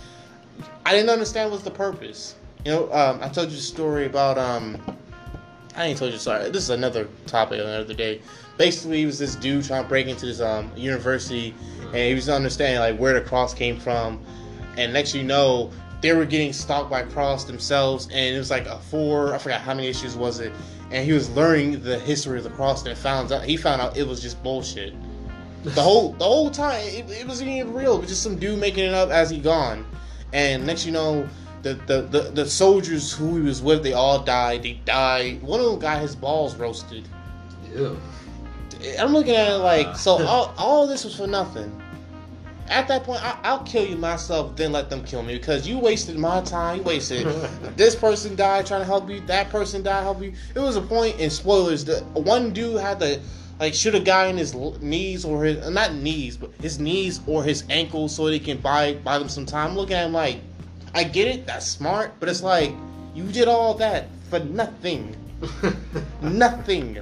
I didn't understand what's the purpose. You know, I told you a story about, I ain't told you, sorry. This is another topic another day. Basically, it was this dude trying to break into this university, and he was understanding, like, where the Cross came from. And next you know, they were getting stalked by Cross themselves, and it was like I forgot how many issues was it, and he was learning the history of the Cross, and he found out it was just bullshit. The whole time, it wasn't even real, it was just some dude making it up as he gone, and next you know, the soldiers who he was with, they all died, one of them got his balls roasted. Ew. I'm looking at it like, so all this was for nothing. At that point, I'll kill you myself, then let them kill me, because you wasted my time. You wasted this person died trying to help you, that person died help you. It was a point in spoilers that one dude had to like shoot a guy in his knees or his not knees, but his knees or his ankles so they can buy them some time. I'm looking at him like, I get it, that's smart, but it's like you did all that for nothing, nothing.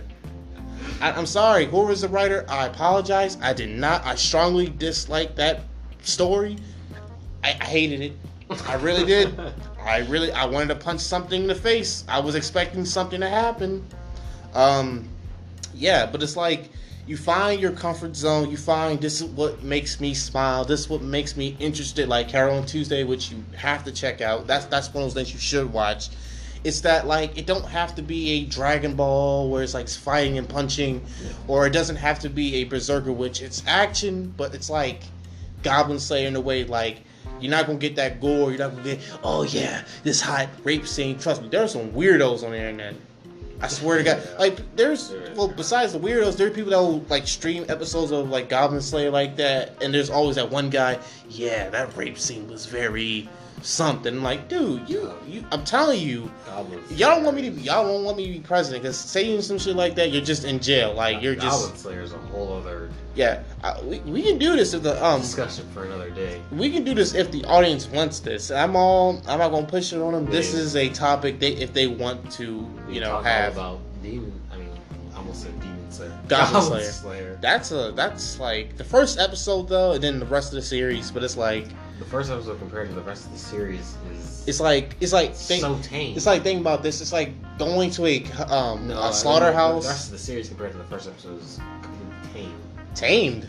I'm sorry, who was the writer? I apologize. I did not. I strongly dislike that story. I hated it. I really did. I wanted to punch something in the face. I was expecting something to happen. Yeah, but it's like you find your comfort zone. You find this is what makes me smile. This is what makes me interested. Like Carol on Tuesday, which you have to check out. That's one of those things you should watch. It's that, like, it don't have to be a Dragon Ball where it's, like, fighting and punching. Yeah. Or it doesn't have to be a Berserker, which it's action, but it's, like, Goblin Slayer in a way, like, you're not going to get that gore. You're not going to get, oh, yeah, this hot rape scene. Trust me, there are some weirdos on the internet. I swear to God. Like, besides the weirdos, there are people that will, like, stream episodes of, like, Goblin Slayer like that, and there's always that one guy, yeah, that rape scene was very... something like, dude, you I'm telling you, y'all don't want me to be president, because saying some shit like that, you're just in jail. Like, you're just Goblin Slayer is a whole other. Yeah, we can do this if the discussion for another day. We can do this if the audience wants this. I'm not gonna push it on them. Wait. This is a topic if they want to, you know, have about demon. I mean, I almost said Demon Slayer. Goblin Slayer. That's like the first episode though, and then the rest of the series. But it's like. The first episode compared to the rest of the series is... It's like... so tame. It's like, thinking about this, it's like going to a slaughterhouse. The rest of the series compared to the first episode is tame. Tamed?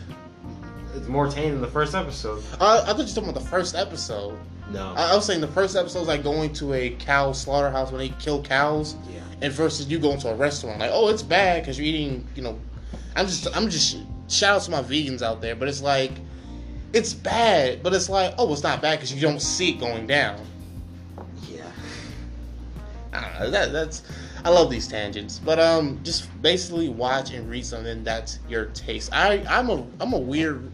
It's more tame than the first episode. I thought you were talking about the first episode. No. I was saying the first episode is like going to a cow slaughterhouse when they kill cows. Yeah. And versus you going to a restaurant. Like, oh, it's bad because you're eating, you know... I'm just... Shout out to my vegans out there, but it's like... It's bad, but it's like, oh, it's not bad because you don't see it going down. Yeah. I don't know. That's... I love these tangents. But, just basically watch and read something that's your taste. I'm a weird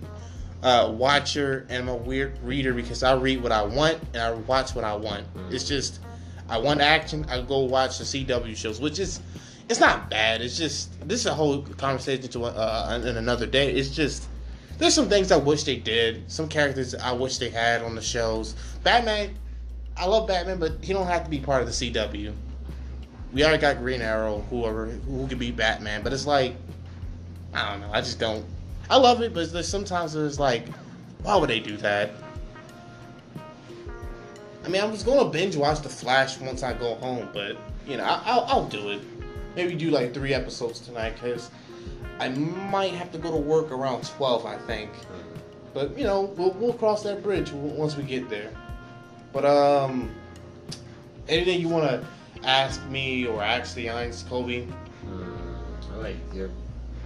watcher and I'm a weird reader because I read what I want and I watch what I want. It's just... I want action, I go watch the CW shows, which is, it's not bad. It's just, this is a whole conversation to in another day. It's just, there's some things I wish they did. Some characters I wish they had on the shows. Batman, I love Batman, but he don't have to be part of the CW. We already got Green Arrow, who could be Batman, but it's like, I don't know, I just don't. I love it, but there's sometimes it's like, why would they do that? I mean, I was going to binge watch The Flash once I go home, but, you know, I'll do it. Maybe do like 3 episodes tonight, because I might have to go to work around 12, I think. But, you know, we'll cross that bridge once we get there. But, anything you want to ask me or ask the Ainz, Colby? I like your,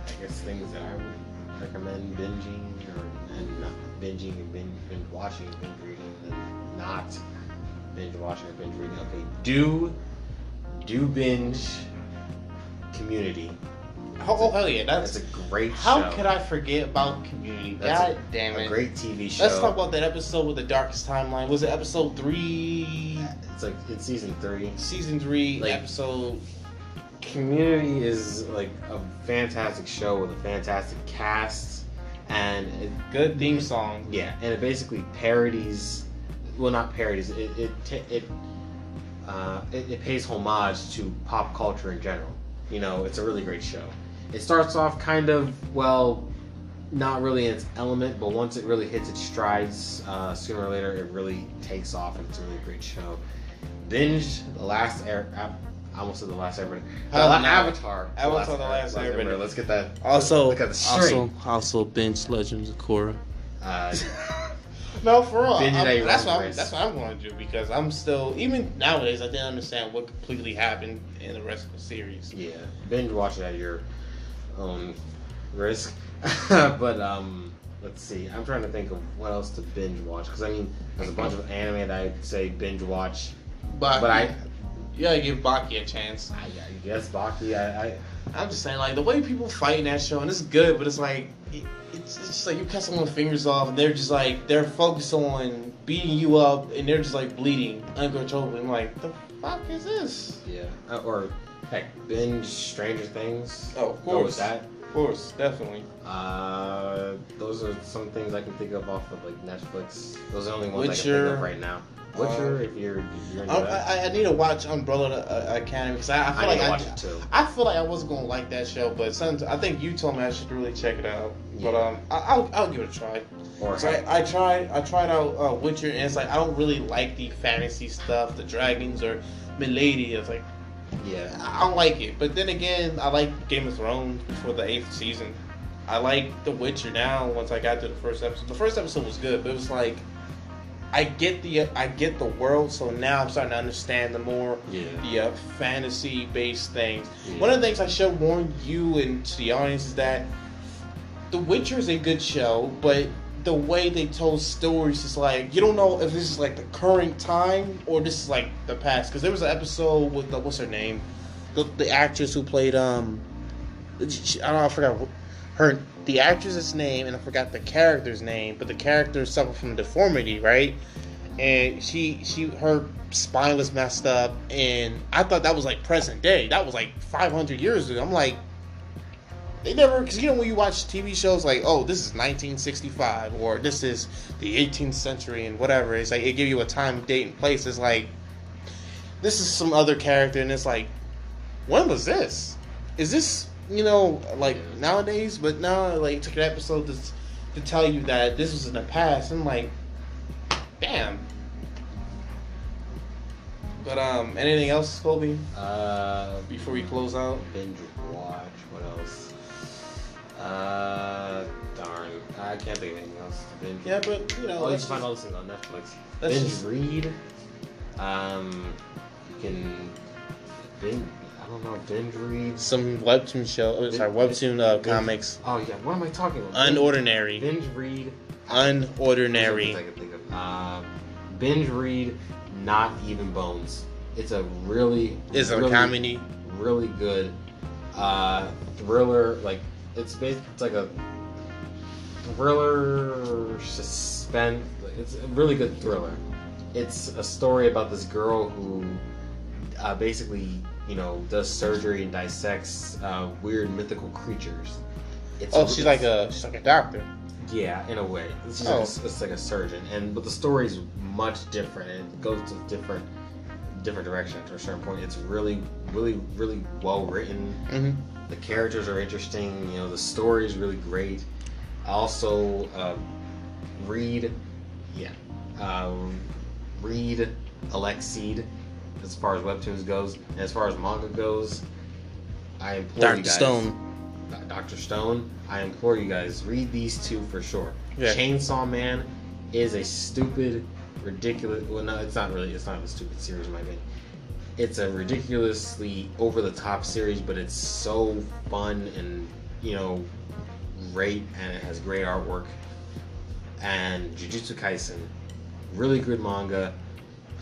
I guess, things that I would recommend binging, or and not binging and binge watching, binge reading, and not binge watching or binge reading. Okay, do binge Community. Oh hell yeah, that's a great show. How could I forget about Community? God damn it, a great TV show. Let's talk about that episode with the darkest timeline. Was it episode 3? It's like it's season 3. Season 3, like, episode. Community is like a fantastic show with a fantastic cast and a good theme song. Yeah, and it basically parodies. Well, not parodies. It pays homage to pop culture in general. You know, it's a really great show. It starts off kind of, well, not really in its element, but once it really hits its strides, sooner or later, it really takes off, and it's a really great show. Binge the last air. I almost said the last Airbender. Avatar. Avatar, the last Airbender. Let's get that. Also, also binge Legends of Korra. No, for real. That's what I'm going to do, because I'm still, even nowadays, I didn't understand what completely happened in the rest of the series. Yeah, binge watch it at your own risk. But let's see. I'm trying to think of what else to binge watch, because I mean, there's a bunch of anime that I say binge watch, but you gotta give Baki a chance. I guess Baki. I'm just saying, like, the way people fight in that show, and it's good, but it's like, it's just like you cut someone's fingers off, and they're just like, they're focused on beating you up, and they're just like bleeding uncontrollably. I'm like, the fuck is this? Yeah. Or heck, binge Stranger Things. Oh, of course. Go with that. Of course, definitely. Those are some things I can think of off of like Netflix. Those are the only ones I can think of right now. Witcher, if you're into that. I need to watch Umbrella Academy, because I feel like I wasn't gonna like that show, but sometimes I think you told me I should really check it out. Yeah. But I'll give it a try. I tried out Witcher, and it's like I don't really like the fantasy stuff, the dragons or Milady. It's like, yeah, I don't like it. But then again, I like Game of Thrones for the 8th season. I like The Witcher now. Once I got to the first episode, was good, but it was like, I get the world, so now I'm starting to understand the more the fantasy based things. Yeah. One of the things I should warn you and to the audience is that The Witcher is a good show, but the way they told stories is like, you don't know if this is like the current time or this is like the past. Because there was an episode with the, what's her name, the actress who played the actress's name, and I forgot the character's name, but the character suffered from deformity, right? And her spine was messed up, and I thought that was like present day. That was like 500 years ago. I'm like, they never, because you know when you watch TV shows like, oh, this is 1965 or this is the 18th century and whatever, it's like it give you a time, date, and place. It's like, this is some other character, and it's like, when was this? Is this, you know, like nowadays? But now, like, took an episode to tell you that this was in the past. I'm like, damn. But anything else, Colby? Before we close out, binge watch. What else? Darn, I can't think of anything else to binge. Yeah, but you know, you can find all those things on Netflix. Binge read. You can binge. I don't know, binge read some Webtoon show. Comics. Oh yeah, what am I talking about? Unordinary. Binge read. Unordinary. I can think of. Binge read. Not Even Bones. It's a really. It's really, a comedy. Really good thriller. Like it's like a thriller suspense. It's a really good thriller. It's a story about this girl who basically, does surgery and dissects weird mythical creatures. She's like a doctor. Yeah, in a way. It's like a surgeon, but the story's much different. It goes to different direction to a certain point. It's really, really, really well written. Mm-hmm. The characters are interesting. The story is really great. Also, read Alexeed as far as webtoons goes, and as far as manga goes, I implore you guys. Dr. Stone, I implore you guys, read these two for sure. Yeah. Chainsaw Man is a stupid, ridiculous... Well, no, it's not a stupid series, in my opinion. It's a ridiculously over-the-top series, but it's so fun and, great, and it has great artwork. And Jujutsu Kaisen, really good manga.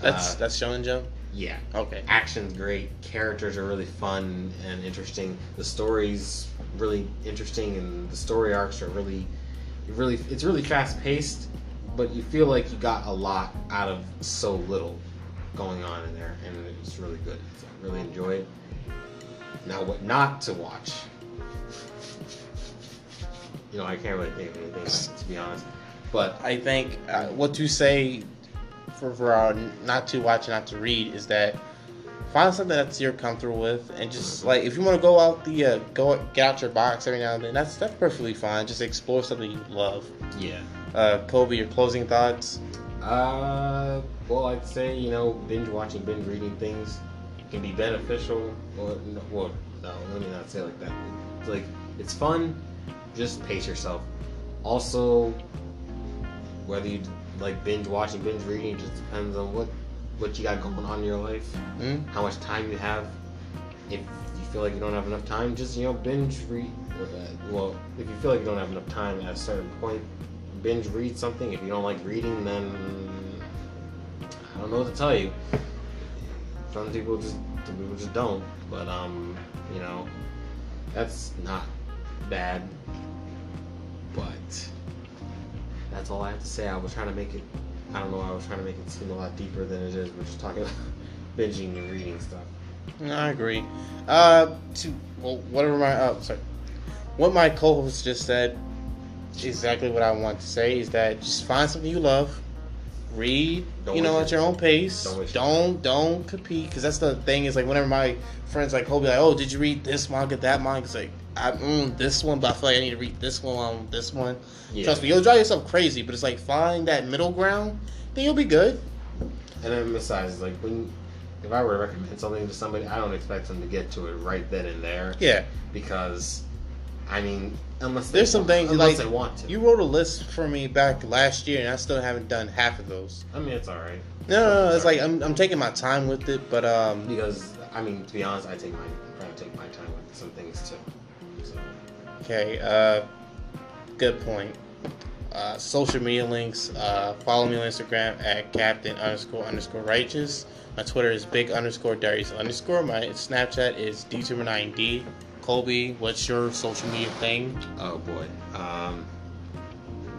That's Shonen Jump? Yeah. Okay. Action's great. Characters are really fun and interesting. The story's really interesting, and the story arcs are really it's really fast paced, but you feel like you got a lot out of so little going on in there, and it's really good. So I really enjoy it. Now, what not to watch? I can't really think of anything, to be honest. But I think what you say. For our not to watch and not to read is that find something that you're comfortable with, and just like if you want to go out get out your box every now and then, that's perfectly fine. Just explore something you love. Yeah. Colby, your closing thoughts? Well, I'd say binge watching, binge reading things can be beneficial. No, let me not say it like that. It's like it's fun. Just pace yourself. Also, whether you binge watching, binge reading, just depends on what you got going on in your life, how much time you have. If you feel like you don't have enough time, just binge read. Well, if you feel like you don't have enough time at a certain point, binge read something. If you don't like reading, then I don't know what to tell you. Some people just don't. But that's not bad. But that's all I have to say. I was trying to make it seem a lot deeper than it is. We're just talking about binging and reading stuff. No, I agree. What my co-host just said, exactly what I want to say is that just find something you love, read, at your own pace. Don't compete, because that's the thing is whenever my friends Kobe did you read this manga, that manga? It's I own this one, but I feel like I need to read this one on this one. Yeah. Trust me, you'll drive yourself crazy, but it's find that middle ground, then you'll be good. And then besides, if I were to recommend something to somebody, I don't expect them to get to it right then and there. Yeah. Because, unless there's some things they want to. You wrote a list for me back last year, and I still haven't done half of those. It's all right. No, it's I'm taking my time with it, but because to be honest, I take my time with some things too. Okay, good point. Social media links. Follow me on Instagram at captain__righteous. My Twitter is big_darius_. My Snapchat is d29d. Colby, what's your social media thing? Oh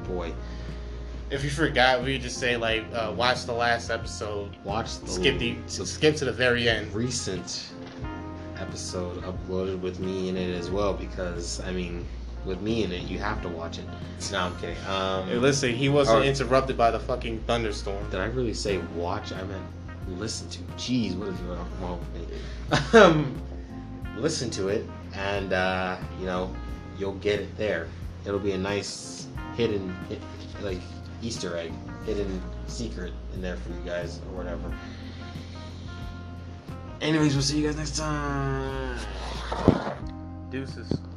boy. If you forgot, we would just say watch the last episode. Skip to the very end. Recent episode uploaded with me in it as well, because with me in it, you have to watch it. No, I'm kidding. Hey, listen, he wasn't interrupted by the fucking thunderstorm. Did I really say watch? I meant listen to. Jeez, what is wrong with me? Listen to it, and you'll get it there. It'll be a nice hidden Easter egg, hidden secret in there for you guys or whatever. Anyways, we'll see you guys next time. Deuces.